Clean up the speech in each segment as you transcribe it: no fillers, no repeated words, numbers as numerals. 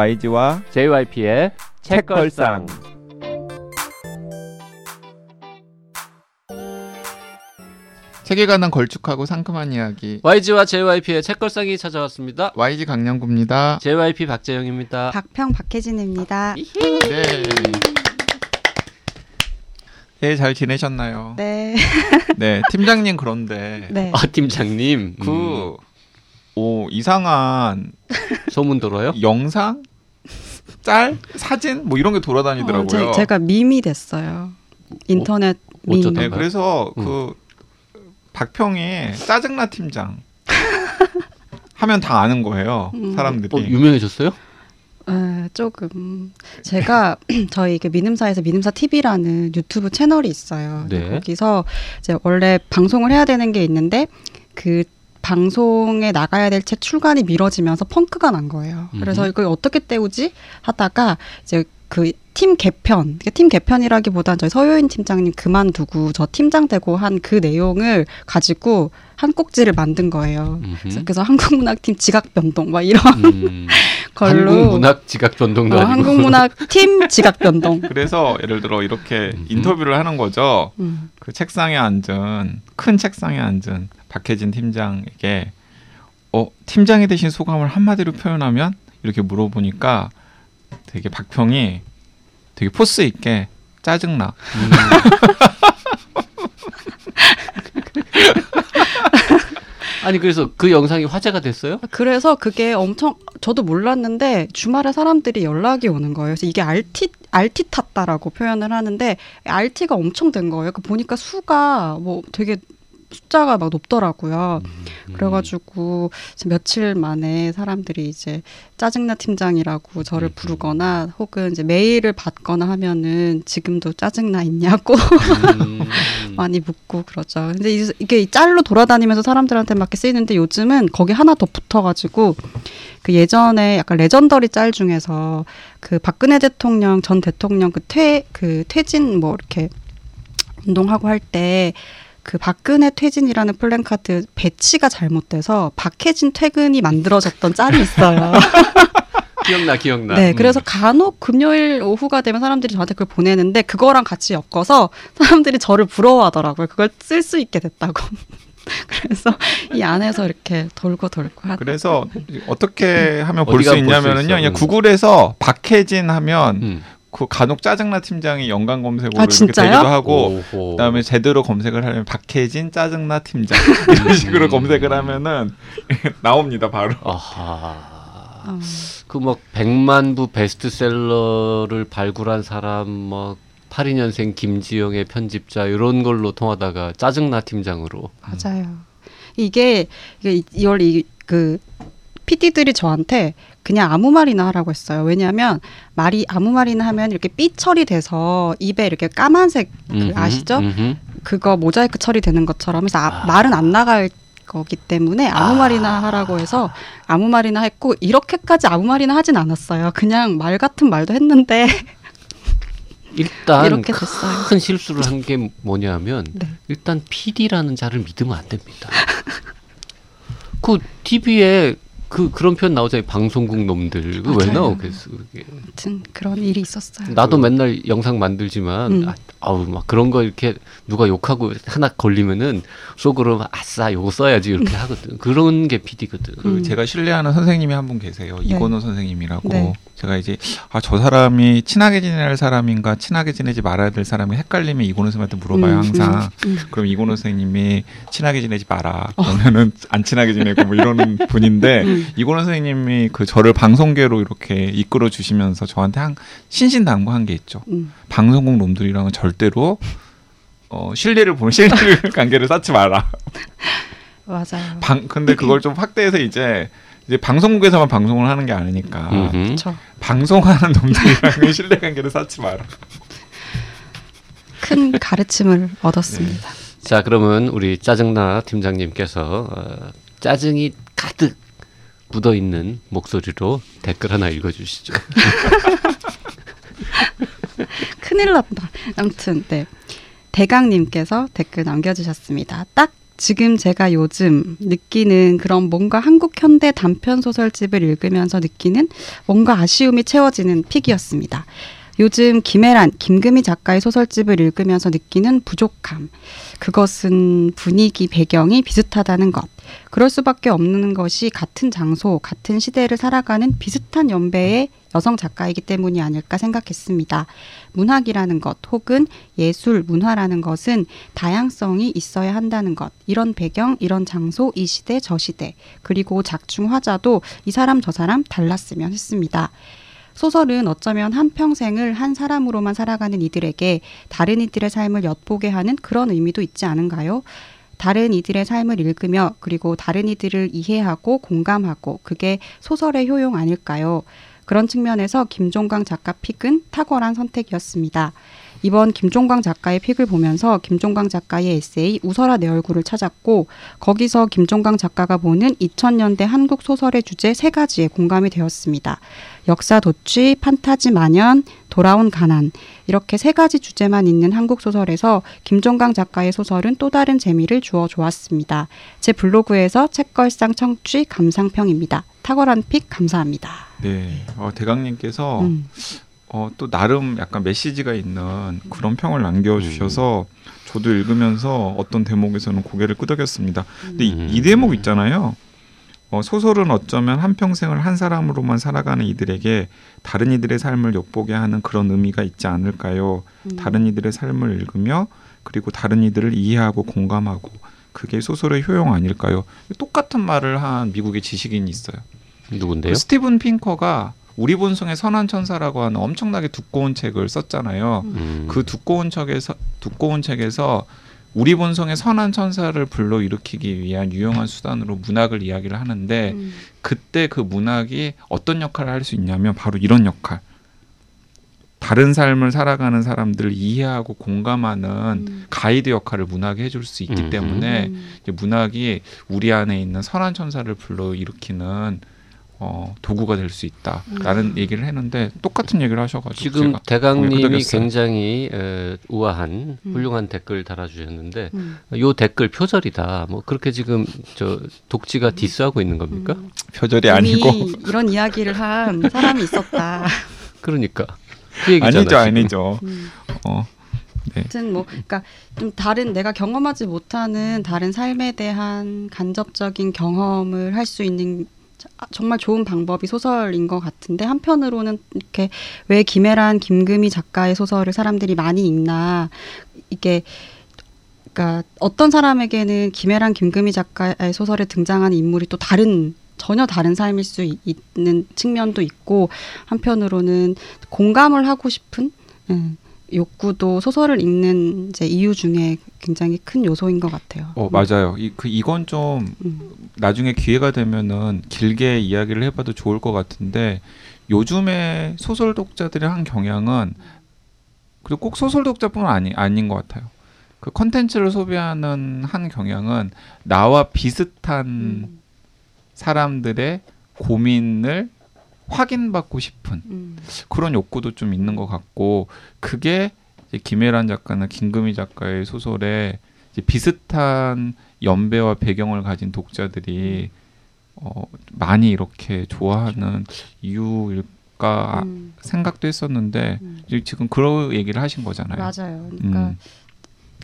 YG와 JYP의 책걸상. 책에 관한 걸쭉하고 상큼한 이야기 YG와 JYP의 책걸상이 찾아왔습니다. YG 강량구입니다. JYP 박재영입니다. 박평 박혜진입니다. 네. 네, 잘 지내셨나요? 네. 네, 팀장님 그런데. 네. 아, 팀장님. 오, 이상한 소문 들어요? 영상? 짤? 사진? 뭐 이런 게 돌아다니더라고요. 제가 밈이 됐어요. 인터넷 밈. 네, 그래서 박평이 짜증나 팀장 하면 다 아는 거예요. 사람들이. 유명해졌어요? 네, 조금. 제가 저희 이게 민음사에서 민음사 TV라는 유튜브 채널이 있어요. 네. 거기서 이제 원래 방송을 해야 되는 게 있는데 그 방송에 나가야 될 책 출간이 미뤄지면서 펑크가 난 거예요. 그래서 이걸 어떻게 때우지 하다가 이제 그 팀 개편, 팀 개편이라기보단 저희 서효인 팀장님 그만두고 저 팀장 되고 한 그 내용을 가지고 한 꼭지를 만든 거예요. 그래서 한국문학팀 지각변동 막 이런 걸로. 한국문학 지각변동도 아니고. 한국문학팀 지각변동. 그래서 예를 들어 이렇게 인터뷰를 하는 거죠. 그 책상에 앉은, 큰 책상에 앉은 박혜진 팀장에게 팀장이 되신 소감을 한마디로 표현하면 이렇게 물어보니까 되게 박평이 되게 포스 있게 짜증나. 아니 그래서 그 영상이 화제가 됐어요? 그래서 그게 엄청 저도 몰랐는데 주말에 사람들이 연락이 오는 거예요. 그래서 이게 RT 탔다라고 표현을 하는데 RT가 엄청 된 거예요. 보니까 수가 뭐 되게 숫자가 막 높더라고요. 그래가지고 며칠 만에 사람들이 이제 짜증나 팀장이라고 저를 부르거나 혹은 이제 메일을 받거나 하면은 지금도 짜증나 있냐고 많이 묻고 그러죠. 근데 이게 짤로 돌아다니면서 사람들한테 막 쓰이는데 요즘은 거기 하나 더 붙어가지고 그 예전에 약간 레전더리 짤 중에서 그 박근혜 대통령 전 대통령 그 퇴진 뭐 이렇게 운동하고 할 때 그 박근혜 퇴진이라는 플랜카드 배치가 잘못돼서 박혜진 퇴근이 만들어졌던 짤이 있어요. 기억나. 네, 그래서 간혹 금요일 오후가 되면 사람들이 저한테 그걸 보내는데 그거랑 같이 엮어서 사람들이 저를 부러워하더라고요. 그걸 쓸 수 있게 됐다고. 그래서 이 안에서 이렇게 돌고 하는. 그래서 어떻게 하면 볼 수 있냐면은요, 그냥 구글에서 박혜진 하면. 그 간혹 짜증나 팀장이 연관 검색어로 이렇게 되기도 하고 오호. 그다음에 제대로 검색을 하려면 박혜진 짜증나 팀장 이런 식으로 검색을 하면은 나옵니다 바로. 그 막 100만 부 베스트셀러를 발굴한 사람 막 82년생 김지영의 편집자 이런 걸로 통하다가 짜증나 팀장으로. 맞아요. 이게 그 PD들이 저한테 그냥 아무 말이나 하라고 했어요. 왜냐하면 아무 말이나 하면 이렇게 삐 처리돼서 입에 이렇게 까만색 아시죠? 그거 모자이크 처리되는 것처럼 해서 말은 안 나갈 거기 때문에 아무 말이나 하라고 해서 아무 말이나 했고 이렇게까지 아무 말이나 하진 않았어요. 그냥 말 같은 말도 했는데 일단 이렇게 됐어요. 큰 실수를 한 게 뭐냐면 일단 PD라는 자를 믿으면 안 됩니다. 그 TV에 그런 표현 나오잖아요. 방송국 놈들. 그 왜 나오겠어 그게. 아무튼 그런 일이 있었어요. 나도 맨날 영상 만들지만 막 그런 거 이렇게 누가 욕하고 하나 걸리면은 속으로 아싸 요거 써야지 이렇게 하거든. 그런 게 PD거든. 제가 신뢰하는 선생님이 한 분 계세요. 이권우 선생님이라고. 네. 제가 이제 저 사람이 친하게 지낼 사람인가 친하게 지내지 말아야 될 사람이 헷갈리면 이권우 선생님한테 물어봐요. 항상. 그럼 이권우 선생님이 친하게 지내지 마라. 그러면은 안 친하게 지내고 뭐 이러는 분인데 이권우 선생님이 그 저를 방송계로 이렇게 이끌어 주시면서 저한테 신신당부한 게 있죠. 방송국 놈들이랑은 절대로 신뢰를 관계를 쌓지 마라. 맞아요. 근데 그걸 좀 확대해서 이제 방송국에서만 방송을 하는 게 아니니까 방송하는 놈들이랑은 신뢰 관계를 쌓지 마라. 큰 가르침을 얻었습니다. 네. 자, 그러면 우리 짜증나 팀장님께서 짜증이 가득 묻어있는 목소리로 댓글 하나 읽어주시죠. 큰일 났다. 아무튼 네. 대강님께서 댓글 남겨주셨습니다. 딱 지금 제가 요즘 느끼는 그런 뭔가 한국 현대 단편 소설집을 읽으면서 느끼는 뭔가 아쉬움이 채워지는 픽이었습니다. 요즘 김애란, 김금희 작가의 소설집을 읽으면서 느끼는 부족함. 그것은 분위기, 배경이 비슷하다는 것. 그럴 수밖에 없는 것이 같은 장소, 같은 시대를 살아가는 비슷한 연배의 여성 작가이기 때문이 아닐까 생각했습니다. 문학이라는 것 혹은 예술, 문화라는 것은 다양성이 있어야 한다는 것. 이런 배경, 이런 장소, 이 시대, 저 시대. 그리고 작중 화자도 이 사람, 저 사람 달랐으면 했습니다. 소설은 어쩌면 한평생을 한 사람으로만 살아가는 이들에게 다른 이들의 삶을 엿보게 하는 그런 의미도 있지 않은가요? 다른 이들의 삶을 읽으며 그리고 다른 이들을 이해하고 공감하고 그게 소설의 효용 아닐까요? 그런 측면에서 김종광 작가 픽은 탁월한 선택이었습니다. 이번 김종광 작가의 픽을 보면서 김종광 작가의 에세이 웃어라 내 얼굴을 찾았고 거기서 김종광 작가가 보는 2000년대 한국 소설의 주제 3가지에 공감이 되었습니다. 역사 도취, 판타지 만연, 돌아온 가난 이렇게 3가지 주제만 있는 한국 소설에서 김종광 작가의 소설은 또 다른 재미를 주어 좋았습니다. 제 블로그에서 책걸상 청취 감상평입니다. 탁월한 픽 감사합니다. 네, 대강님께서 또 나름 약간 메시지가 있는 그런 평을 남겨주셔서 저도 읽으면서 어떤 대목에서는 고개를 끄덕였습니다. 근데 이 대목 있잖아요. 소설은 어쩌면 한평생을 한 사람으로만 살아가는 이들에게 다른 이들의 삶을 엿보게 하는 그런 의미가 있지 않을까요? 다른 이들의 삶을 읽으며 그리고 다른 이들을 이해하고 공감하고 그게 소설의 효용 아닐까요? 똑같은 말을 한 미국의 지식인이 있어요. 누군데요? 스티븐 핑커가 우리 본성의 선한 천사라고 하는 엄청나게 두꺼운 책을 썼잖아요. 그 두꺼운 책에서 우리 본성의 선한 천사를 불러일으키기 위한 유용한 수단으로 문학을 이야기를 하는데 그때 그 문학이 어떤 역할을 할 수 있냐면 바로 이런 역할. 다른 삶을 살아가는 사람들을 이해하고 공감하는 가이드 역할을 문학이 해줄 수 있기 때문에 이제 문학이 우리 안에 있는 선한 천사를 불러일으키는 도구가 될 수 있다라는 얘기를 했는데 똑같은 얘기를 하셔가지고 지금 대강님이 굉장히 우아한 훌륭한 댓글 달아주셨는데 요 댓글 표절이다 뭐 그렇게 지금 저 독지가 디스하고 있는 겁니까? 표절이 아니고 이런 이야기를 한 사람이 있었다. 그러니까 그 얘기잖아, 아니죠. 네. 아무튼 뭐 그러니까 좀 다른 내가 경험하지 못하는 다른 삶에 대한 간접적인 경험을 할 수 있는 정말 좋은 방법이 소설인 것 같은데 한편으로는 이렇게 왜 김혜란, 김금희 작가의 소설을 사람들이 많이 읽나 이게 그러니까 어떤 사람에게는 김혜란, 김금희 작가의 소설에 등장하는 인물이 또 다른 전혀 다른 삶일 수 있는 측면도 있고 한편으로는 공감을 하고 싶은 욕구도 소설을 읽는 이제 이유 중에 굉장히 큰 요소인 것 같아요. 맞아요. 이건 좀 나중에 기회가 되면은 길게 이야기를 해봐도 좋을 것 같은데 요즘에 소설 독자들의 한 경향은 그리고 꼭 소설 독자뿐만 아닌 것 같아요. 그 컨텐츠를 소비하는 한 경향은 나와 비슷한 사람들의 고민을 확인받고 싶은 그런 욕구도 좀 있는 것 같고 그게 김혜란 작가나 김금희 작가의 소설에 이제 비슷한 연배와 배경을 가진 독자들이 많이 이렇게 좋아하는 이유일까 생각도 했었는데 지금 그런 얘기를 하신 거잖아요. 맞아요. 그러니까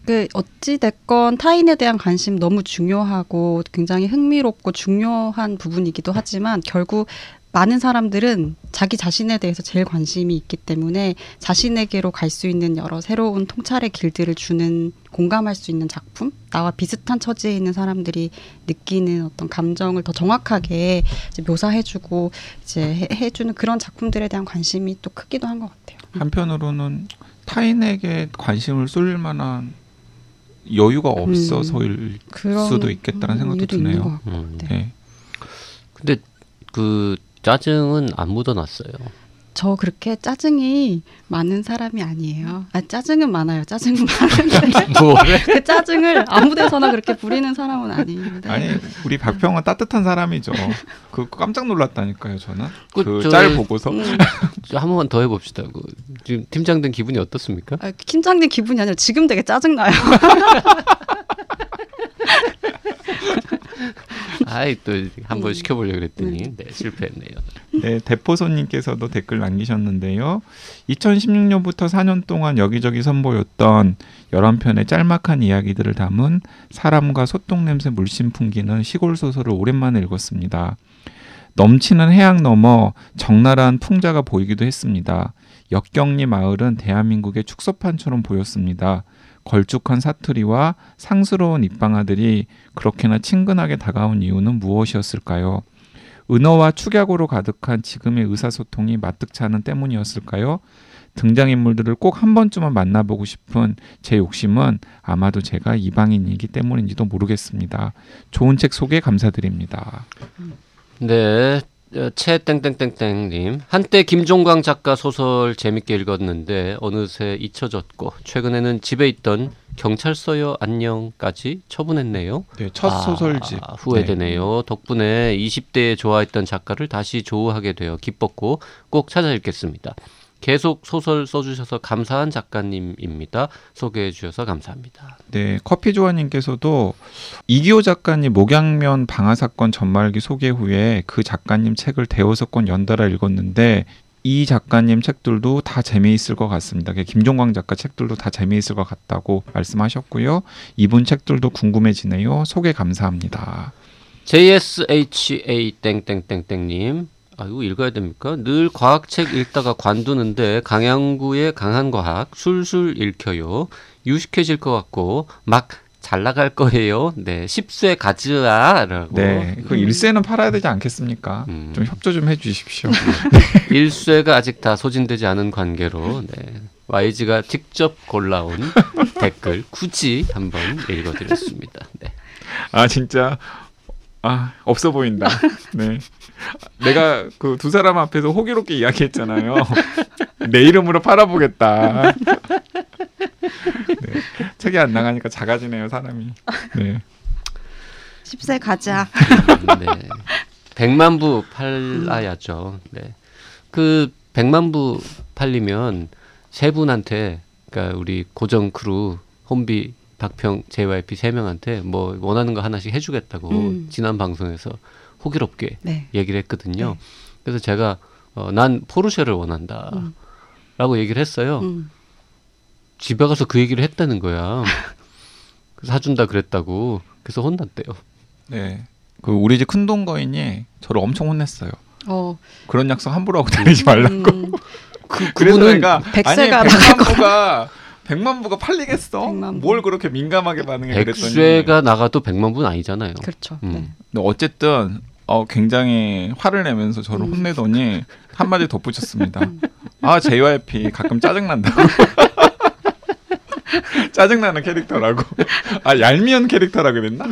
그 어찌됐건 타인에 대한 관심 너무 중요하고 굉장히 흥미롭고 중요한 부분이기도 하지만 결국 많은 사람들은 자기 자신에 대해서 제일 관심이 있기 때문에 자신에게로 갈 수 있는 여러 새로운 통찰의 길들을 주는 공감할 수 있는 작품, 나와 비슷한 처지에 있는 사람들이 느끼는 어떤 감정을 더 정확하게 이제 묘사해주고 이제 해주는 그런 작품들에 대한 관심이 또 크기도 한 것 같아요. 한편으로는 타인에게 관심을 쏠릴 만한 여유가 없어서일 수도 있겠다는 생각도 드네요. 네. 근데 그 짜증은 안 묻어놨어요. 저 그렇게 짜증이 많은 사람이 아니에요. 짜증은 많아요. 짜증은 많은데 그 짜증을 아무 데서나 그렇게 부리는 사람은 아닙니다. 아니 우리 박평은 따뜻한 사람이죠. 그 깜짝 놀랐다니까요. 저는 그 짤 보고서 한 번만 더 해봅시다. 지금 팀장된 기분이 어떻습니까? 팀장된 기분이 아니라 지금 되게 짜증나요. 아이 또 한번 시켜보려고 그랬더니 네, 실패했네요. 네, 대포손님께서도 댓글 남기셨는데요. 2016년부터 4년 동안 여기저기 선보였던 11편의 짤막한 이야기들을 담은 사람과 소똥 냄새 물씬 풍기는 시골 소설을 오랜만에 읽었습니다. 넘치는 해양 넘어 적나라한 풍자가 보이기도 했습니다. 역경리 마을은 대한민국의 축소판처럼 보였습니다. 걸쭉한 사투리와 상스러운 입방아들이 그렇게나 친근하게 다가온 이유는 무엇이었을까요? 은어와 축약으로 가득한 지금의 의사소통이 마뜩치 않은 때문이었을까요? 등장인물들을 꼭 한 번쯤은 만나보고 싶은 제 욕심은 아마도 제가 이방인이기 때문인지도 모르겠습니다. 좋은 책 소개 감사드립니다. 네, 채땡땡땡땡님. 한때 김종광 작가 소설 재밌게 읽었는데 어느새 잊혀졌고 최근에는 집에 있던 경찰서요 안녕까지 처분했네요. 네, 첫 소설집. 후회되네요. 네. 덕분에 20대에 좋아했던 작가를 다시 좋아하게 되어 기뻤고 꼭 찾아 읽겠습니다. 계속 소설 써주셔서 감사한 작가님입니다. 소개해 주셔서 감사합니다. 네, 커피조아님께서도 이기호 작가님 목양면 방화사건 전말기 소개 후에 그 작가님 책을 대여섯권 연달아 읽었는데 이 작가님 책들도 다 재미있을 것 같습니다. 김종광 작가 책들도 다 재미있을 것 같다고 말씀하셨고요. 이분 책들도 궁금해지네요. 소개 감사합니다. JSHA 땡땡땡땡님. 아, 이거 읽어야 됩니까? 늘 과학책 읽다가 관두는데 강양구의 강한과학 술술 읽혀요. 유식해질 것 같고 막 잘 나갈 거예요. 네, 10세 가즈아라고. 네, 그 1세는 팔아야 되지 않겠습니까? 좀 협조 좀 해주십시오. 1세가 아직 다 소진되지 않은 관계로 네, YG가 직접 골라온 댓글 굳이 한번 읽어드렸습니다. 네. 아 진짜 없어 보인다. 네. 내가 그 두 사람 앞에서 호기롭게 이야기했잖아요. 내 이름으로 팔아보겠다. 네. 책이 안 나가니까 작아지네요, 사람이. 네. 10세 가자. 네. 100만 부 팔아야죠. 네. 그 100만 부 팔리면 세 분한테, 그러니까 우리 고정 크루 혼비 박평 JYP 세 명한테 뭐 원하는 거 하나씩 해주겠다고 지난 방송에서 호기롭게 네. 얘기를 했거든요. 네. 그래서 제가 난 포르쉐를 원한다 라고 얘기를 했어요. 집에 가서 그 얘기를 했다는 거야. 사준다 그랬다고. 그래서 혼났대요. 네, 그 우리 집 큰동 거인이 저를 엄청 혼냈어요. 그런 약속 함부로 하고 다니지 말라고. 그래서 내가 백세가 나갈 100만 부가 팔리겠어? 100만 부. 뭘 그렇게 민감하게 반응해 그랬더니. 백수가 나가도 100만 부는 아니잖아요. 그렇죠. 네. 근데 어쨌든 굉장히 화를 내면서 저를 혼내더니 한마디 덧붙였습니다. 아, JYP 가끔 짜증난다고. 짜증나는 캐릭터라고. 아, 얄미운 캐릭터라고 그랬나?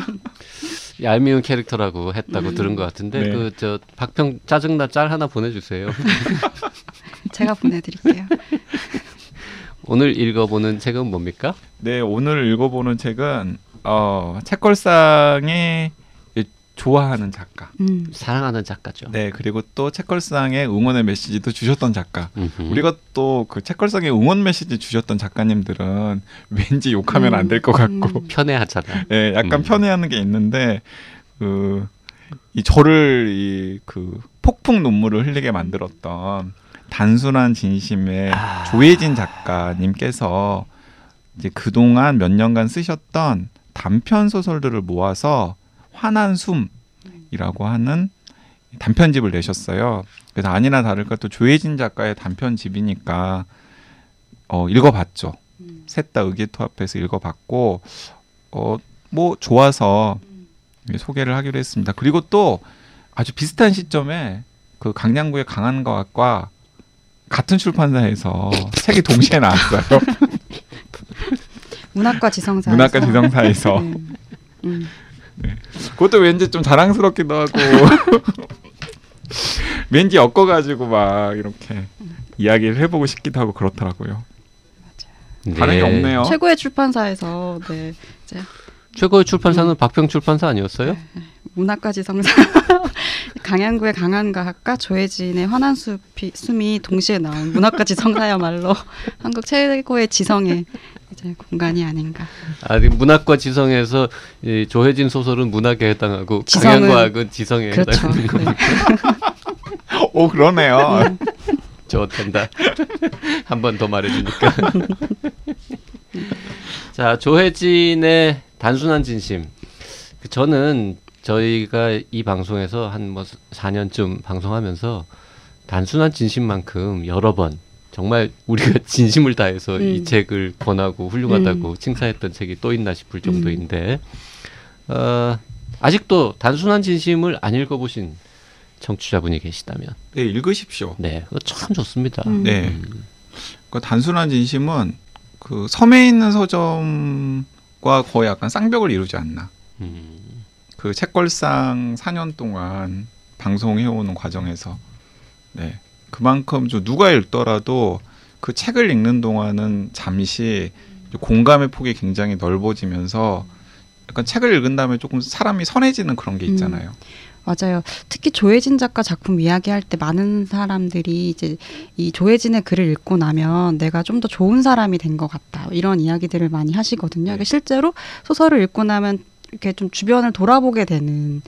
얄미운 캐릭터라고 했다고 들은 것 같은데 네. 그 저 박평 짜증나 짤 하나 보내주세요. 제가 보내드릴게요. 오늘 읽어보는 책은 뭡니까? 네, 오늘 읽어보는 책은 책걸상의 좋아하는 작가, 사랑하는 작가죠. 네, 그리고 또 책걸상의 응원의 메시지도 주셨던 작가. 우리가 또 그 책걸상의 응원 메시지 주셨던 작가님들은 왠지 욕하면 안 될 것 같고 편애하잖아. 네, 약간 편애하는 게 있는데 저를 폭풍 눈물을 흘리게 만들었던. 단순한 진심의 조해진 작가님께서 이제 그동안 몇 년간 쓰셨던 단편 소설들을 모아서 환한 숨이라고 하는 단편집을 내셨어요. 그래서 아니나 다를까 또 조해진 작가의 단편집이니까 읽어봤죠. 셋 다 의기투합해서 읽어봤고 뭐 좋아서 소개를 하기로 했습니다. 그리고 또 아주 비슷한 시점에 그 강양구의 강한과학과 같은 출판사에서 책이 동시에 나왔어요. 문학과 지성사에서. 네. 네. 그것도 왠지 좀 자랑스럽기도 하고 왠지 엮어가지고 막 이렇게 이야기를 해보고 싶기도 하고 그렇더라고요. 맞아요. 다른 네. 게 없네요. 최고의 출판사에서. 네. 이제. 최고의 출판사는 박평 출판사 아니었어요? 네. 문학까지 성사. 강양구의 강한가학과 조해진의 환한 숨이 동시에 나온 문학까지 성사야말로 한국 최고의 지성의 이제 공간이 아닌가. 아니, 문학과 지성에서 이 조해진 소설은 문학에 해당하고 강양구학은 지성에 그렇죠. 해당하고. 네. 오, 그러네요. 좋단다. 한 번 더 말해주니까. 자, 조해진의 단순한 진심. 저는 저희가 이 방송에서 한 뭐 4년쯤 방송하면서 단순한 진심만큼 여러 번 정말 우리가 진심을 다해서 이 책을 권하고 훌륭하다고 칭찬했던 책이 또 있나 싶을 정도인데 아직도 단순한 진심을 안 읽어보신 청취자분이 계시다면 네, 읽으십시오. 네, 그거 참 좋습니다. 네, 그 단순한 진심은 그 섬에 있는 서점과 거의 약간 쌍벽을 이루지 않나. 그 책걸상 4년 동안 방송해오는 과정에서 네, 그만큼 좀 누가 읽더라도 그 책을 읽는 동안은 잠시 공감의 폭이 굉장히 넓어지면서 약간 책을 읽은 다음에 조금 사람이 선해지는 그런 게 있잖아요. 맞아요. 특히 조해진 작가 작품 이야기할 때 많은 사람들이 이제 이 조해진의 글을 읽고 나면 내가 좀 더 좋은 사람이 된 것 같다. 이런 이야기들을 많이 하시거든요. 그러니까 실제로 소설을 읽고 나면 이렇게 좀 주변을 돌아보게 되는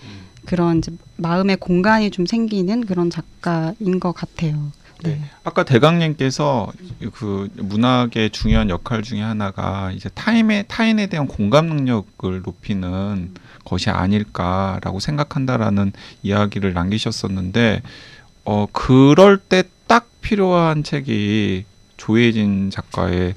그런 이제 마음의 공간이 좀 생기는 그런 작가인 것 같아요. 네. 네. 아까 대강님께서 그 문학의 중요한 역할 중에 하나가 이제 타인에 대한 공감 능력을 높이는 것이 아닐까라고 생각한다라는 이야기를 남기셨었는데 그럴 때 딱 필요한 책이 조해진 작가의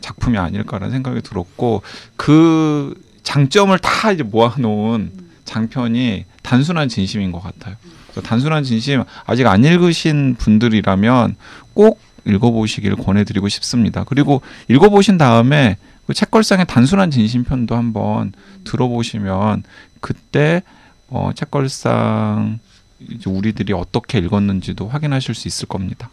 작품이 아닐까라는 생각이 들었고 그 장점을 다 이제 모아놓은 장편이 단순한 진심인 것 같아요. 그래서 단순한 진심 아직 안 읽으신 분들이라면 꼭 읽어보시길 권해드리고 싶습니다. 그리고 읽어보신 다음에 그 책걸상의 단순한 진심편도 한번 들어보시면 그때 책걸상 이제 우리들이 어떻게 읽었는지도 확인하실 수 있을 겁니다.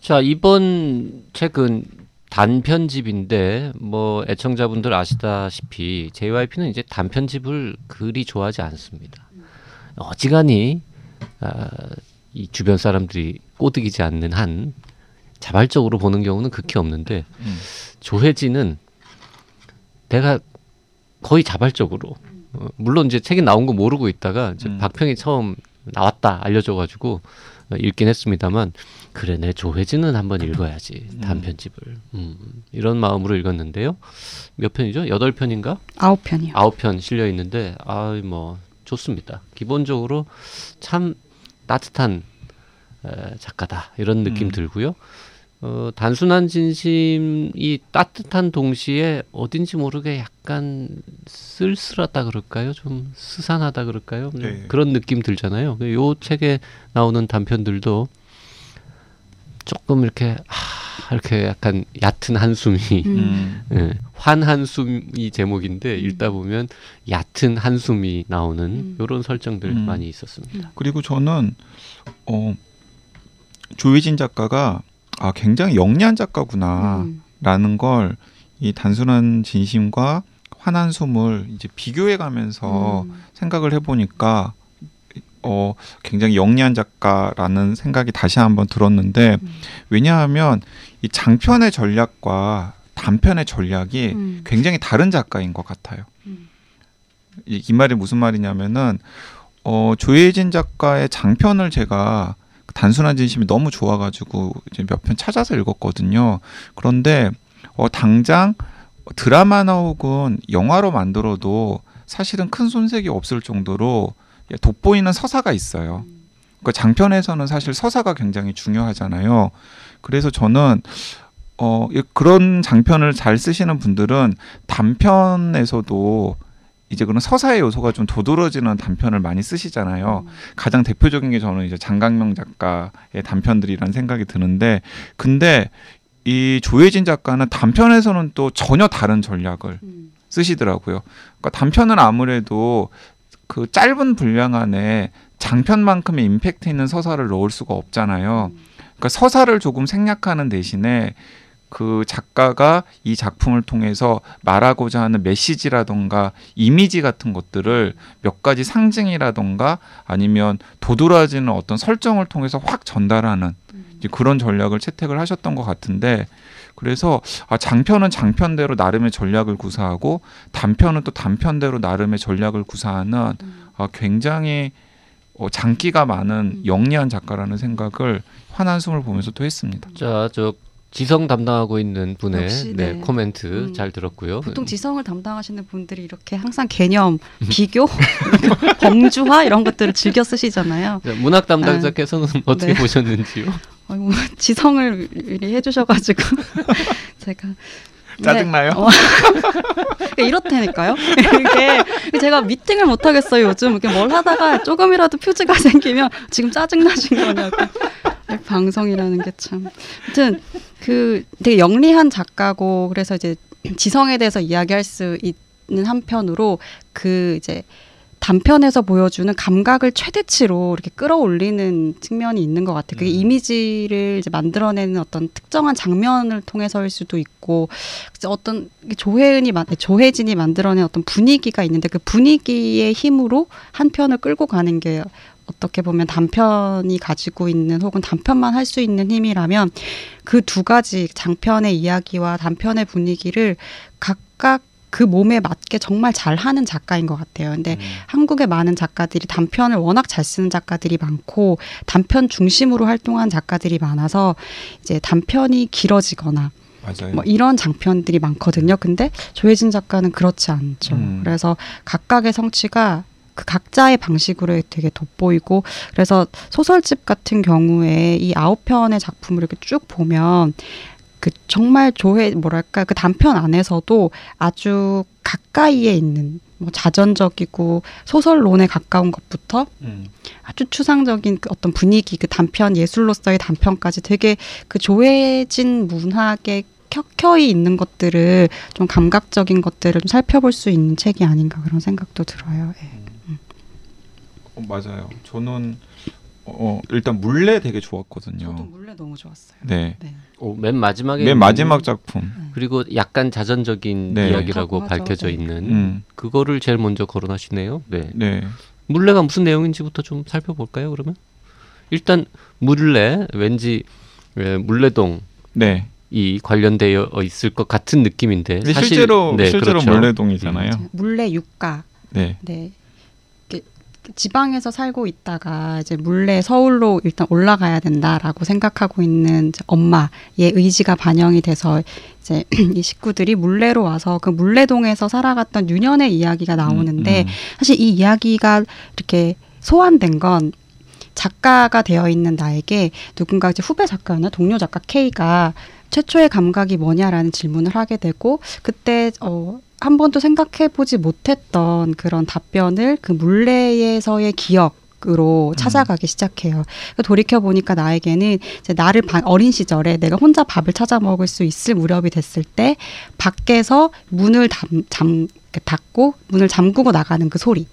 자, 이번 책은 단편집인데 뭐 애청자분들 아시다시피 JYP는 이제 단편집을 그리 좋아하지 않습니다. 어지간히 이 주변 사람들이 꼬드기지 않는 한 자발적으로 보는 경우는 극히 없는데 조해진은 내가 거의 자발적으로 물론 이제 책이 나온 거 모르고 있다가 이제 박평이 처음 나왔다 알려줘가지고 읽긴 했습니다만 그래 내 조해진은 한번 읽어야지 단편집을 이런 마음으로 읽었는데요. 몇 편이죠? 8편인가? 9편이요. 9편 실려 있는데 아 뭐 좋습니다. 기본적으로 참 따뜻한 작가다 이런 느낌 들고요. 단순한 진심이 따뜻한 동시에 어딘지 모르게 약간 쓸쓸하다 그럴까요? 좀 스산하다 그럴까요? 네. 그런 느낌 들잖아요. 요 책에 나오는 단편들도 조금 이렇게 이렇게 약간 얕은 한숨이 환 한숨이 제목인데 읽다 보면 얕은 한숨이 나오는 이런 설정들 많이 있었습니다. 그리고 저는 조해진 작가가 아, 굉장히 영리한 작가구나라는 걸 이 단순한 진심과 환한 숨을 이제 비교해가면서 생각을 해보니까 굉장히 영리한 작가라는 생각이 다시 한번 들었는데 왜냐하면 이 장편의 전략과 단편의 전략이 굉장히 다른 작가인 것 같아요. 이 말이 무슨 말이냐면은 조해진 작가의 장편을 제가 단순한 진심이 너무 좋아가지고 이제 몇 편 찾아서 읽었거든요. 그런데 당장 드라마나 혹은 영화로 만들어도 사실은 큰 손색이 없을 정도로 돋보이는 서사가 있어요. 그러니까 장편에서는 사실 서사가 굉장히 중요하잖아요. 그래서 저는 그런 장편을 잘 쓰시는 분들은 단편에서도 이제 그런 서사의 요소가 좀 도드러지는 단편을 많이 쓰시잖아요. 가장 대표적인 게 저는 이제 장강명 작가의 단편들이라는 생각이 드는데, 근데 이 조해진 작가는 단편에서는 또 전혀 다른 전략을 쓰시더라고요. 그러니까 단편은 아무래도 그 짧은 분량 안에 장편만큼의 임팩트 있는 서사를 넣을 수가 없잖아요. 그러니까 서사를 조금 생략하는 대신에 그 작가가 이 작품을 통해서 말하고자 하는 메시지라던가 이미지 같은 것들을 몇 가지 상징이라던가 아니면 도드라지는 어떤 설정을 통해서 확 전달하는 이제 그런 전략을 채택을 하셨던 것 같은데, 그래서 장편은 장편대로 나름의 전략을 구사하고 단편은 또 단편대로 나름의 전략을 구사하는 굉장히 장기가 많은 영리한 작가라는 생각을 환한숨을 보면서 또 했습니다. 자, 저 지성 담당하고 있는 분의 네, 코멘트 잘 들었고요. 보통 지성을 담당하시는 분들이 이렇게 항상 개념, 비교, 범주화 이런 것들을 즐겨 쓰시잖아요. 자, 문학 담당자께서는 어떻게 네. 보셨는지요? 아이고, 지성을 미리 해주셔가지고 제가 짜증나요? 이렇다니까요. 이게 제가 미팅을 못 하겠어요. 요즘 이렇게 뭘 하다가 조금이라도 표지가 생기면 지금 짜증나신 거냐고. 방송이라는 게 참. 아무튼 그 되게 영리한 작가고, 그래서 이제 지성에 대해서 이야기할 수 있는 한편으로 그 이제 단편에서 보여주는 감각을 최대치로 이렇게 끌어올리는 측면이 있는 것 같아요. 그게 이미지를 이제 만들어내는 어떤 특정한 장면을 통해서일 수도 있고, 어떤 조해진이 만들어낸 어떤 분위기가 있는데 그 분위기의 힘으로 한 편을 끌고 가는 게 어떻게 보면 단편이 가지고 있는, 혹은 단편만 할 수 있는 힘이라면 그 두 가지 장편의 이야기와 단편의 분위기를 각각 그 몸에 맞게 정말 잘하는 작가인 것 같아요. 근데 한국의 많은 작가들이 단편을 워낙 잘 쓰는 작가들이 많고 단편 중심으로 활동한 작가들이 많아서 이제 단편이 길어지거나 맞아요. 뭐 이런 장편들이 많거든요. 근데 조해진 작가는 그렇지 않죠. 그래서 각각의 성취가 그 각자의 방식으로 되게 돋보이고, 그래서 소설집 같은 경우에 이 9편의 작품을 이렇게 쭉 보면 그 정말 뭐랄까, 그 단편 안에서도 아주 가까이에 있는, 뭐 자전적이고 소설론에 가까운 것부터 아주 추상적인 그 어떤 분위기, 그 단편 예술로서의 단편까지 되게 그 조해진 문학의 켜켜이 있는 것들을, 좀 감각적인 것들을 좀 살펴볼 수 있는 책이 아닌가 그런 생각도 들어요. 예. 맞아요. 저는 일단 물레 되게 좋았거든요. 저도 물레 너무 좋았어요. 네. 네. 맨 마지막에 맨 마지막 작품. 네. 그리고 약간 자전적인 네. 이야기라고 맞아, 밝혀져 맞아. 있는 그거를 제일 먼저 거론하시네요. 네. 네. 물레가 무슨 내용인지부터 좀 살펴볼까요? 그러면 일단 물레, 왠지 물레동 네. 이 관련되어 있을 것 같은 느낌인데 사실 실제로 그렇죠. 물레동이잖아요. 물레 육가. 네. 네. 지방에서 살고 있다가 이제 물레 서울로 일단 올라가야 된다라고 생각하고 있는 엄마의 의지가 반영이 돼서 이제 이 식구들이 물레로 와서 그 물레동에서 살아갔던 유년의 이야기가 나오는데 사실 이 이야기가 이렇게 소환된 건 작가가 되어 있는 나에게 누군가 이제 후배 작가였나 동료 작가 K가 최초의 감각이 뭐냐라는 질문을 하게 되고, 그때 한 번도 생각해보지 못했던 그런 답변을 그 물레에서의 기억으로 찾아가기 시작해요. 돌이켜보니까 나에게는 이제 나를 어린 시절에 내가 혼자 밥을 찾아 먹을 수 있을 무렵이 됐을 때 밖에서 문을 닫고 문을 잠그고 나가는 그 소리,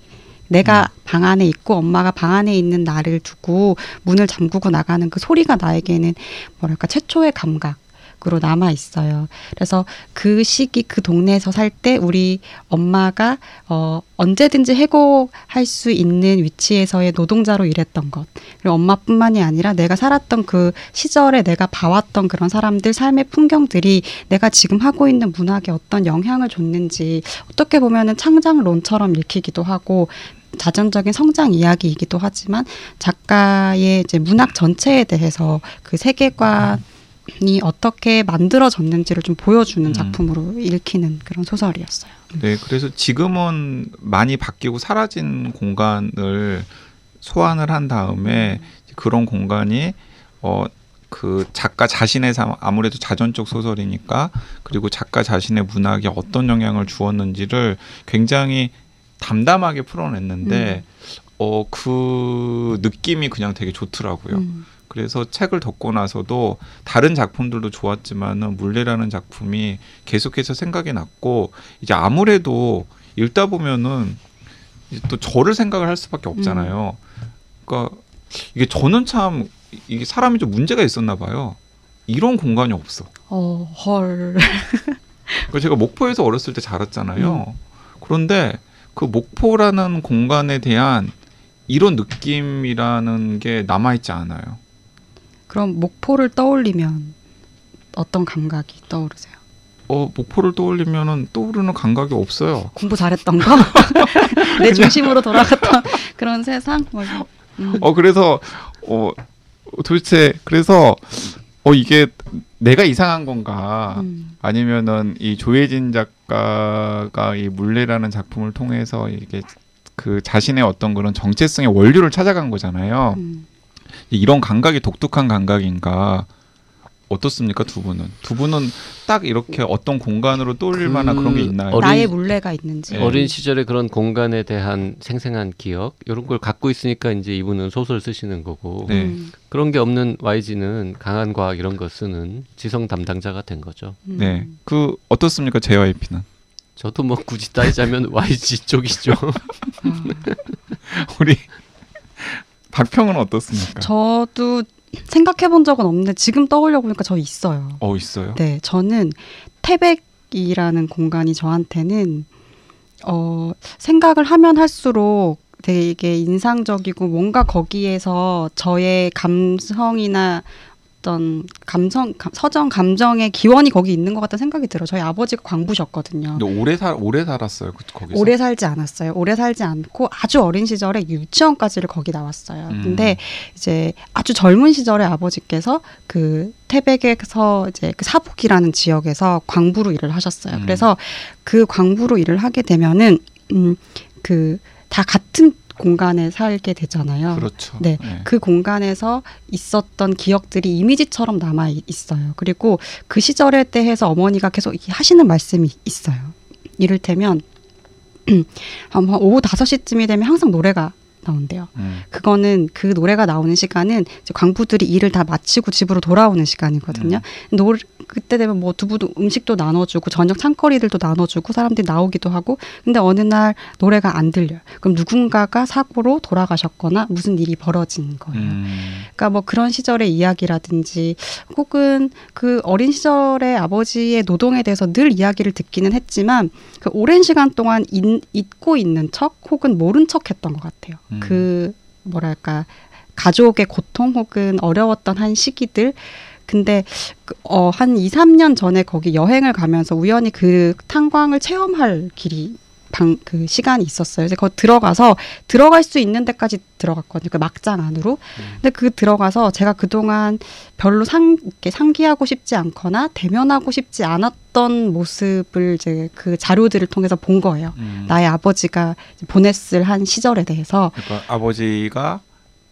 내가 방 안에 있고 엄마가 방 안에 있는 나를 두고 문을 잠그고 나가는 그 소리가 나에게는 뭐랄까 최초의 감각 으로 남아 있어요. 그래서 그 시기, 그 동네에서 살 때 우리 엄마가 언제든지 해고할 수 있는 위치에서의 노동자로 일했던 것, 그리고 엄마뿐만이 아니라 내가 살았던 그 시절에 내가 봐왔던 그런 사람들 삶의 풍경들이 내가 지금 하고 있는 문학에 어떤 영향을 줬는지, 어떻게 보면은 창작론처럼 읽히기도 하고 자전적인 성장 이야기이기도 하지만 작가의 이제 문학 전체에 대해서 그 세계관 이 어떻게 만들어졌는지를 좀 보여주는 작품으로 읽히는 그런 소설이었어요. 네, 그래서 지금은 많이 바뀌고 사라진 공간을 소환을 한 다음에 그런 공간이 그 작가 자신의 삶, 아무래도 자전적 소설이니까, 그리고 작가 자신의 문학에 어떤 영향을 주었는지를 굉장히 담담하게 풀어냈는데 그 느낌이 그냥 되게 좋더라고요. 그래서 책을 덮고 나서도 다른 작품들도 좋았지만은 물레라는 작품이 계속해서 생각이 났고, 이제 아무래도 읽다 보면은 이제 또 저를 생각을 할 수밖에 없잖아요. 그러니까 이게 저는 참 이게 사람이 좀 문제가 있었나 봐요. 이런 공간이 없어. 헐. 제가 목포에서 어렸을 때 자랐잖아요. 그런데 그 목포라는 공간에 대한 이런 느낌이라는 게 남아있지 않아요. 그럼 목포를 떠올리면 어떤 감각이 떠오르세요? 목포를 떠올리면 떠오르는 감각이 없어요. 공부 잘했던 거? 내 중심으로 돌아갔던 그런 세상? 그래서 이게 내가 이상한 건가? 아니면은 이 조해진 작가가 이 물레라는 작품을 통해서 이게 그 자신의 어떤 그런 정체성의 원류를 찾아간 거잖아요. 이런 감각이 독특한 감각인가? 어떻습니까, 두 분은? 두 분은 딱 이렇게 어떤 공간으로 떠올릴 만한 그런 게 있나요? 나의 물레가 있는지. 어린 시절에 그런 공간에 대한 생생한 기억, 이런 걸 갖고 있으니까 이제 이분은 소설 쓰시는 거고, 그런 게 없는 YG는 강한 과학 이런 거 쓰는 지성 담당자가 된 거죠. 네, 그 어떻습니까, JYP는? 저도 뭐 굳이 따지자면 YG 쪽이죠. 우리 박평은 어떻습니까? 저도 생각해본 적은 없는데 지금 떠올려 보니까 저 있어요. 있어요? 네, 저는 태백이라는 공간이 저한테는 생각을 하면 할수록 되게 인상적이고 뭔가 거기에서 저의 감성이나 어떤 서정 감정의 기원이 거기 있는 것 같다는 생각이 들어요. 저희 아버지가 광부셨거든요. 근데 오래 살았어요? 거기서? 오래 살지 않았어요. 오래 살지 않고 아주 어린 시절에 유치원까지를 거기 나왔어요. 근데 이제 아주 젊은 시절에 아버지께서 그 태백에서 이제 그 사북이라는 지역에서 광부로 일을 하셨어요. 그래서 그 광부로 일을 하게 되면은 그 다 같은 공간에 살게 되잖아요. 그렇죠. 네, 네. 그 공간에서 있었던 기억들이 이미지처럼 남아 있어요. 그리고 그 시절에 대해서 어머니가 계속 하시는 말씀이 있어요. 이를테면 아마 오후 5시쯤이 되면 항상 노래가 나온대요. 그거는 그 노래가 나오는 시간은 이제 광부들이 일을 다 마치고 집으로 돌아오는 시간이거든요. 그때 되면 뭐 두부도 음식도 나눠주고 저녁 창거리들도 나눠주고 사람들이 나오기도 하고, 근데 어느 날 노래가 안 들려요. 그럼 누군가가 사고로 돌아가셨거나 무슨 일이 벌어진 거예요. 그러니까 뭐 그런 시절의 이야기라든지 혹은 그 어린 시절의 아버지의 노동에 대해서 늘 이야기를 듣기는 했지만 그 오랜 시간 동안 잊고 있는 척 혹은 모른 척 했던 것 같아요. 그 뭐랄까 가족의 고통 혹은 어려웠던 한 시기들. 근데 한 2-3년 전에 거기 여행을 가면서 우연히 그 탄광을 체험할 그 시간이 있었어요. 그래서 거기 들어가서 들어갈 수 있는 데까지 들어갔거든요. 그 막장 안으로. 근데 그 들어가서 제가 그동안 별로 이렇게 상기하고 싶지 않거나 대면하고 싶지 않았던 모습을 이제 그 자료들을 통해서 본 거예요. 나의 아버지가 보냈을 한 시절에 대해서. 그러니까 아버지가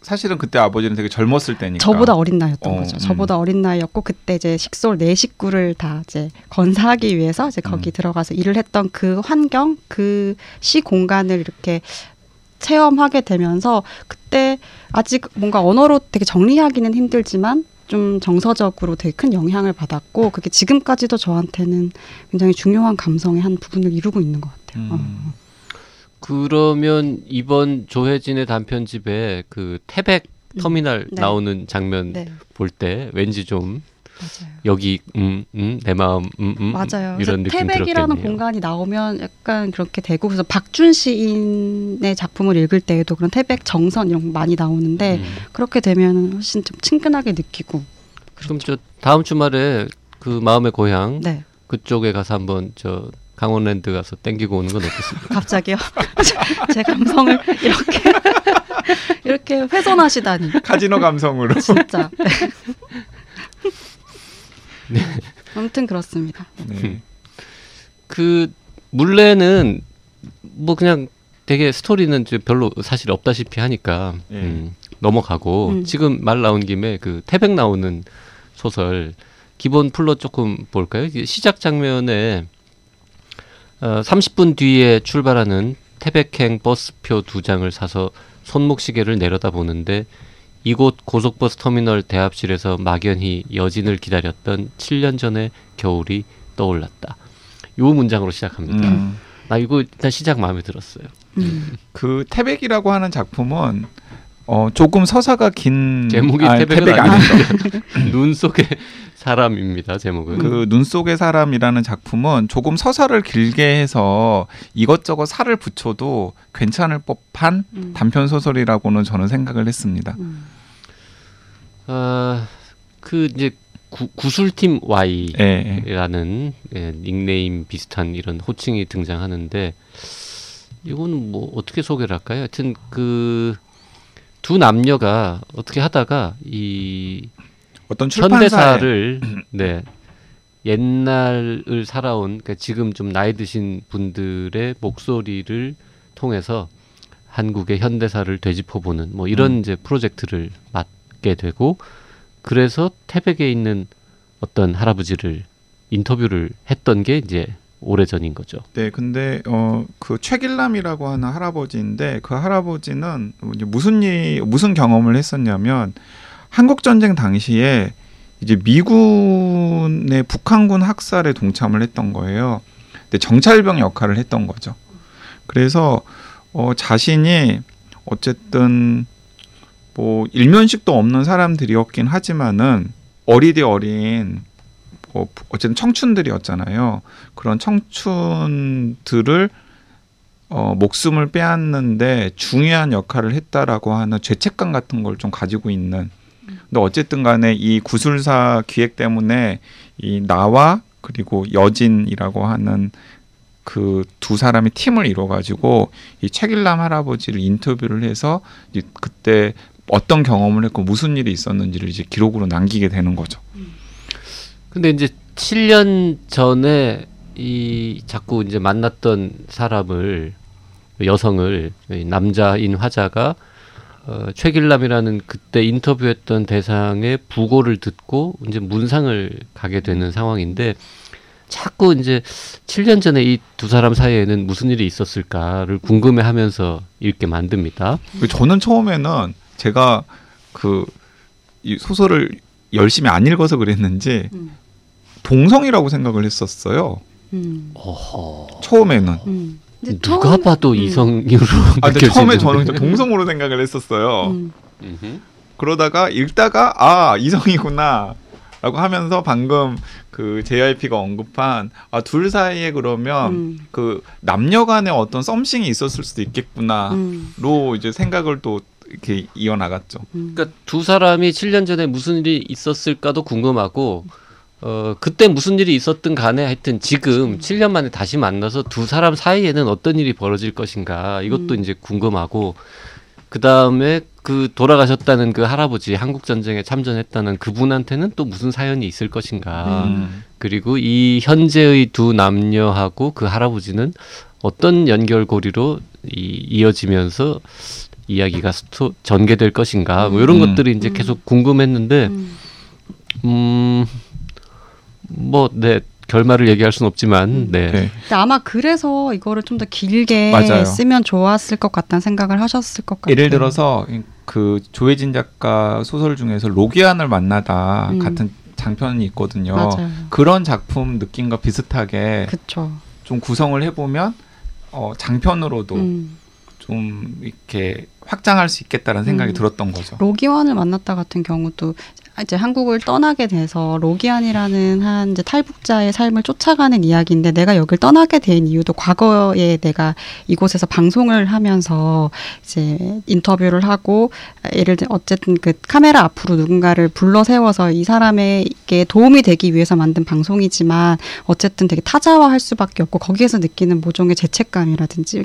사실은 그때 아버지는 되게 젊었을 때니까. 저보다 어린 나이였던 거죠. 저보다 어린 나이였고 그때 이제 식솔 내 식구를 다 이제 건사하기 위해서 이제 거기 들어가서 일을 했던 그 환경, 그 시 공간을 이렇게 체험하게 되면서 그때 아직 뭔가 언어로 되게 정리하기는 힘들지만 좀 정서적으로 되게 큰 영향을 받았고 그게 지금까지도 저한테는 굉장히 중요한 감성의 한 부분을 이루고 있는 것 같아요. 그러면 이번 조해진의 단편집에 그 태백 터미널 나오는 장면 볼 때 왠지 좀 맞아요. 여기 내 마음 맞아요. 이런 느낌 들었겠네요. 태백이라는 공간이 나오면 약간 그렇게 되고 그래서 박준 시인의 작품을 읽을 때에도 그런 태백 정선 이런 거 많이 나오는데 그렇게 되면 훨씬 좀 친근하게 느끼고 그럼 그렇죠. 저 다음 주말에 그 마음의 고향 그쪽에 가서 한번 저 강원랜드 가서 땡기고 오는 건 어떻습니까? 갑자기요? 제 감성을 이렇게 훼손하시다니. 카지노 감성으로. 진짜. 네. 아무튼 그렇습니다. 네. 그 물레는 뭐 그냥 되게 스토리는 별로 사실 없다시피 하니까 넘어가고 지금 말 나온 김에 그 태백 나오는 소설 기본 플롯 조금 볼까요? 시작 장면에 30분 뒤에 출발하는 태백행 버스표 2장을 사서 손목시계를 내려다보는데 이곳 고속버스 터미널 대합실에서 막연히 여진을 기다렸던 7년 전의 겨울이 떠올랐다. 이 문장으로 시작합니다. 나 이거 일단 시작 마음에 들었어요. 그 태백이라고 하는 작품은 조금 서사가 긴 제목이 태백 아닙니다. 눈 속의 사람입니다. 제목은 그 눈 속의 사람이라는 작품은 조금 서사를 길게 해서 이것저것 살을 붙여도 괜찮을 법한 단편 소설이라고는 저는 생각을 했습니다. 그 이제 구술팀 Y라는 닉네임 비슷한 이런 호칭이 등장하는데 이건 뭐 어떻게 소개를 할까요? 하여튼 그 두 남녀가 어떻게 하다가 이 어떤 현대사를 네, 옛날을 살아온 그러니까 지금 좀 나이 드신 분들의 목소리를 통해서 한국의 현대사를 되짚어보는 뭐 이런 이제 프로젝트를 맡게 되고. 그래서 태백에 있는 어떤 할아버지를 인터뷰를 했던 게 이제 오래전인 거죠. 네, 근데 그 최길남이라고 하는 할아버지인데 그 할아버지는 무슨 경험을 했었냐면 한국 전쟁 당시에 이제 미군의 북한군 학살에 동참을 했던 거예요. 근데 정찰병 역할을 했던 거죠. 그래서 자신이 어쨌든 뭐 일면식도 없는 사람들이었긴 하지만은 어리디 어린 뭐 어쨌든 청춘들이었잖아요. 그런 청춘들을 목숨을 빼앗는데 중요한 역할을 했다라고 하는 죄책감 같은 걸 좀 가지고 있는. 근데 어쨌든 간에 이 구술사 기획 때문에 이 나와 그리고 여진이라고 하는 그 두 사람이 팀을 이뤄가지고 이 책일남 할아버지를 인터뷰를 해서 그때 어떤 경험을 했고 무슨 일이 있었는지를 이제 기록으로 남기게 되는 거죠. 근데 이제 7년 전에 이 자꾸 이제 만났던 사람을 여성을 남자인 화자가 최길남이라는 그때 인터뷰했던 대상의 부고를 듣고 이제 문상을 가게 되는 상황인데 자꾸 이제 7년 전에 이 두 사람 사이에는 무슨 일이 있었을까를 궁금해하면서 읽게 만듭니다. 저는 처음에는 제가 그 이 소설을 열심히 안 읽어서 그랬는지 동성이라고 생각을 했었어요. 처음에는. 누가 봐도 이성으로 느껴지는데. 처음에 저는 동성으로 생각을 했었어요. 그러다가 읽다가 아 이성이구나 라고 하면서 방금 그 JYP가 언급한 둘 사이에 그러면 그 남녀 간에 어떤 썸씽이 있었을 수도 있겠구나로 이제 생각을 또 이렇게 이어나갔죠. 그러니까 두 사람이 7년 전에 무슨 일이 있었을까도 궁금하고 그때 무슨 일이 있었든 간에 하여튼 지금 7년 만에 다시 만나서 두 사람 사이에는 어떤 일이 벌어질 것인가 이것도 이제 궁금하고 그다음에 그 돌아가셨다는 그 할아버지 한국 전쟁에 참전했다는 그분한테는 또 무슨 사연이 있을 것인가 그리고 이 현재의 두 남녀하고 그 할아버지는 어떤 연결고리로 이어지면서 이야기가 전개될 것인가 뭐 이런 것들이 이제 계속 궁금했는데 뭐 네 결말을 얘기할 수는 없지만 네. 네. 근데 아마 그래서 이거를 좀 더 길게 맞아요. 쓰면 좋았을 것 같다는 생각을 하셨을 것 같아요. 예를 들어서 그 조해진 작가 소설 중에서 로기안을 만나다 같은 장편이 있거든요. 맞아요. 그런 작품 느낌과 비슷하게 그쵸. 좀 구성을 해보면 장편으로도 좀 이렇게 확장할 수 있겠다라는 생각이 들었던 거죠. 로기안을 만났다 같은 경우도 이제 한국을 떠나게 돼서 로기안이라는 한 이제 탈북자의 삶을 쫓아가는 이야기인데 내가 여길 떠나게 된 이유도 과거에 내가 이곳에서 방송을 하면서 이제 인터뷰를 하고 예를 들어 어쨌든 그 카메라 앞으로 누군가를 불러 세워서 이 사람에게 도움이 되기 위해서 만든 방송이지만 어쨌든 되게 타자화할 수밖에 없고 거기에서 느끼는 모종의 죄책감이라든지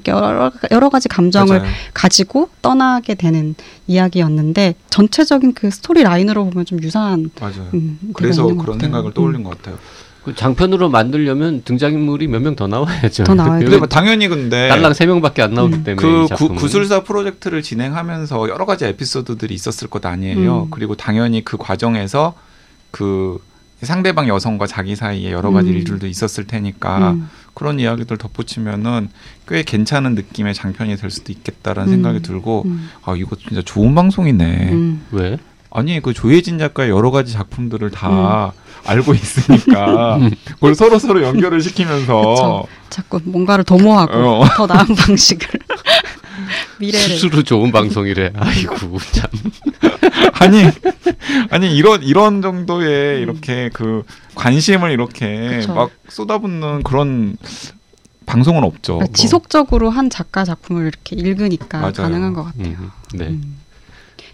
여러 가지 감정을 맞아요. 가지고 떠나게 되는 이야기였는데 전체적인 그 스토리 라인으로 보면 좀 유사한 맞아요. 그래서 그런 같아요. 생각을 떠올린 것 같아요. 그 장편으로 만들려면 등장인물이 몇 명 더 나와야죠. 더 나와야 돼요. 당연히 근데 달랑 3명밖에 안 나오기 때문에 그 구술사 프로젝트를 진행하면서 여러 가지 에피소드들이 있었을 것 아니에요. 그리고 당연히 그 과정에서 그 상대방 여성과 자기 사이에 여러 가지 일들도 있었을 테니까 그런 이야기들 덧붙이면은 꽤 괜찮은 느낌의 장편이 될 수도 있겠다라는 생각이 들고 아 이거 진짜 좋은 방송이네. 왜? 아니 그 조해진 작가의 여러 가지 작품들을 다 알고 있으니까 그걸 서로 연결을 시키면서 그쵸. 자꾸 뭔가를 도모하고 더 나은 방식을 미래를. 스스로 좋은 방송이래. 아이고 참. 아니 이런 정도의 이렇게 그 관심을 이렇게 그쵸. 막 쏟아붓는 그런 방송은 없죠. 그러니까 뭐. 지속적으로 한 작가 작품을 이렇게 읽으니까 맞아요. 가능한 것 같아요. 네.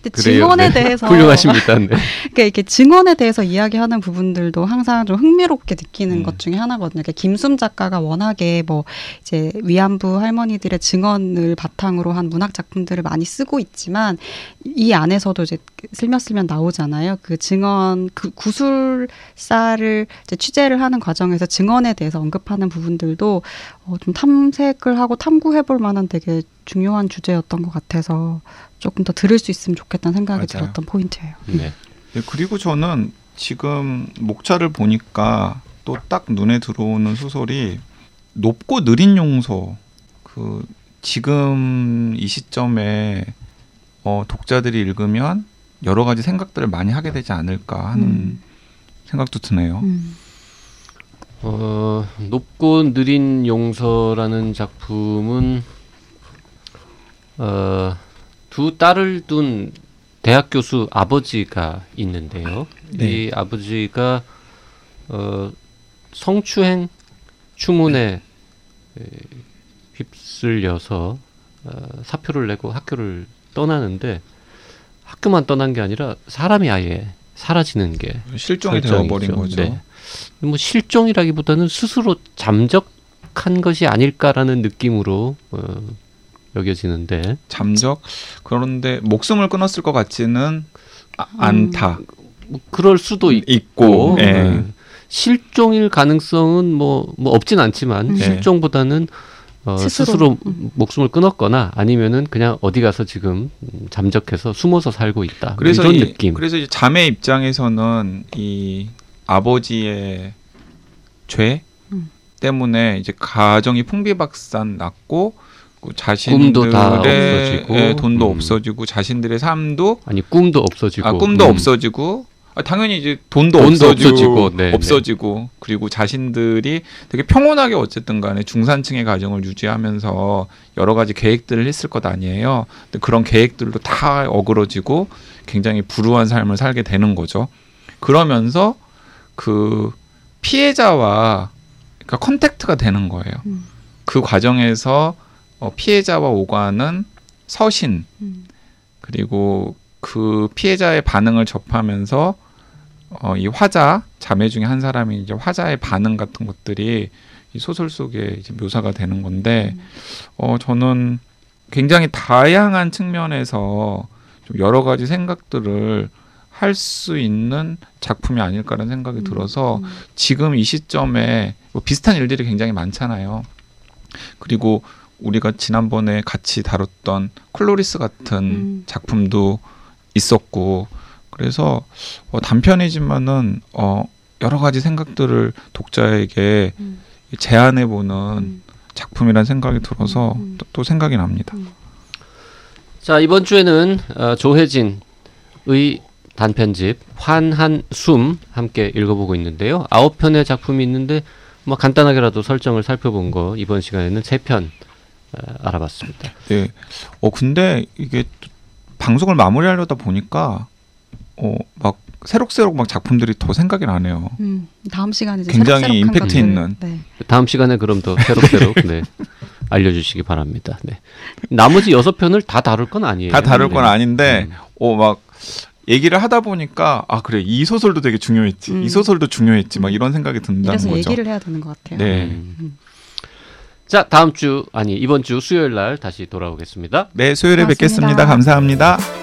근데 그래요, 증언에 네. 대해서 훌륭하십니다. 네. 그러니까 이렇게 증언에 대해서 이야기하는 부분들도 항상 좀 흥미롭게 느끼는 것 중에 하나거든요. 그러니까 김숨 작가가 워낙에 뭐 이제 위안부 할머니들의 증언을 바탕으로 한 문학 작품들을 많이 쓰고 있지만 이 안에서도 이제 슬며슬며 나오잖아요. 그 증언 그 구술사를 이제 취재를 하는 과정에서 증언에 대해서 언급하는 부분들도 좀 탐색을 하고 탐구해볼 만한 되게 중요한 주제였던 것 같아서 조금 더 들을 수 있으면 좋겠다는 생각이 맞아요. 들었던 포인트예요. 네. 네. 그리고 저는 지금 목차를 보니까 또 딱 눈에 들어오는 소설이 높고 느린 용서. 그 지금 이 시점에 독자들이 읽으면 여러 가지 생각들을 많이 하게 되지 않을까 하는 생각도 드네요. 높고 느린 용서라는 작품은 두 딸을 둔 대학 교수 아버지가 있는데요. 네. 이 아버지가 성추행 추문에 휩쓸려서 사표를 내고 학교를 떠나는데 학교만 떠난 게 아니라 사람이 아예 사라지는 게 실종이 되어버린 거죠. 네. 뭐 실종이라기보다는 스스로 잠적한 것이 아닐까라는 느낌으로 여겨지는데 잠적? 그런데 목숨을 끊었을 것 같지는 않다. 그럴 수도 있고 네. 실종일 가능성은 뭐 없진 않지만 네. 실종보다는 스스로 목숨을 끊었거나 아니면은 그냥 어디 가서 지금 잠적해서 숨어서 살고 있다. 그래서 이런 느낌. 그래서 이제 자매 입장에서는 이 아버지의 죄 때문에 이제 가정이 풍비박산 났고 자신들의 꿈도 다 없어지고 돈도 없어지고 자신들의 삶도 아니 꿈도 없어지고 꿈도 없어지고 당연히 이제 돈도 없어지고 네, 없어지고 네. 그리고 자신들이 되게 평온하게 어쨌든 간에 중산층의 가정을 유지하면서 여러 가지 계획들을 했을 것 아니에요. 근데 그런 계획들도 다 어그러지고 굉장히 불우한 삶을 살게 되는 거죠. 그러면서 그 피해자와 그러니까 컨택트가 되는 거예요. 그 과정에서 피해자와 오가는 서신 그리고 그 피해자의 반응을 접하면서 이 화자 자매 중에 한 사람이 이제 화자의 반응 같은 것들이 이 소설 속에 이제 묘사가 되는 건데 저는 굉장히 다양한 측면에서 좀 여러 가지 생각들을 할 수 있는 작품이 아닐까라는 생각이 들어서 지금 이 시점에 뭐 비슷한 일들이 굉장히 많잖아요. 그리고 우리가 지난번에 같이 다뤘던 클로리스 같은 작품도 있었고 그래서 단편이지만은 여러 가지 생각들을 독자에게 제안해보는 작품이란 생각이 들어서 또 생각이 납니다. 자 이번 주에는 조해진의 단편집 환한 숨 함께 읽어보고 있는데요. 9편의 작품이 있는데 뭐 간단하게라도 설정을 살펴본 거 이번 시간에는 3편 알아봤습니다. 네. 근데 이게 방송을 마무리하려다 보니까 막 새록새록 막 작품들이 더 생각이 나네요. 다음 시간에 이제 굉장히 임팩트 있는. 네. 다음 시간에 그럼 더 새록새록 네. 알려주시기 바랍니다. 네. 나머지 6편을 다 다룰 건 아니에요. 다 다룰 건 아닌데 막 얘기를 하다 보니까 그래 이 소설도 되게 중요했지. 이 소설도 중요했지. 막 이런 생각이 든다는 거죠. 그래서 얘기를 해야 되는 것 같아요. 네. 자, 이번 주 수요일 날 다시 돌아오겠습니다. 네, 수요일에 고맙습니다. 뵙겠습니다. 감사합니다.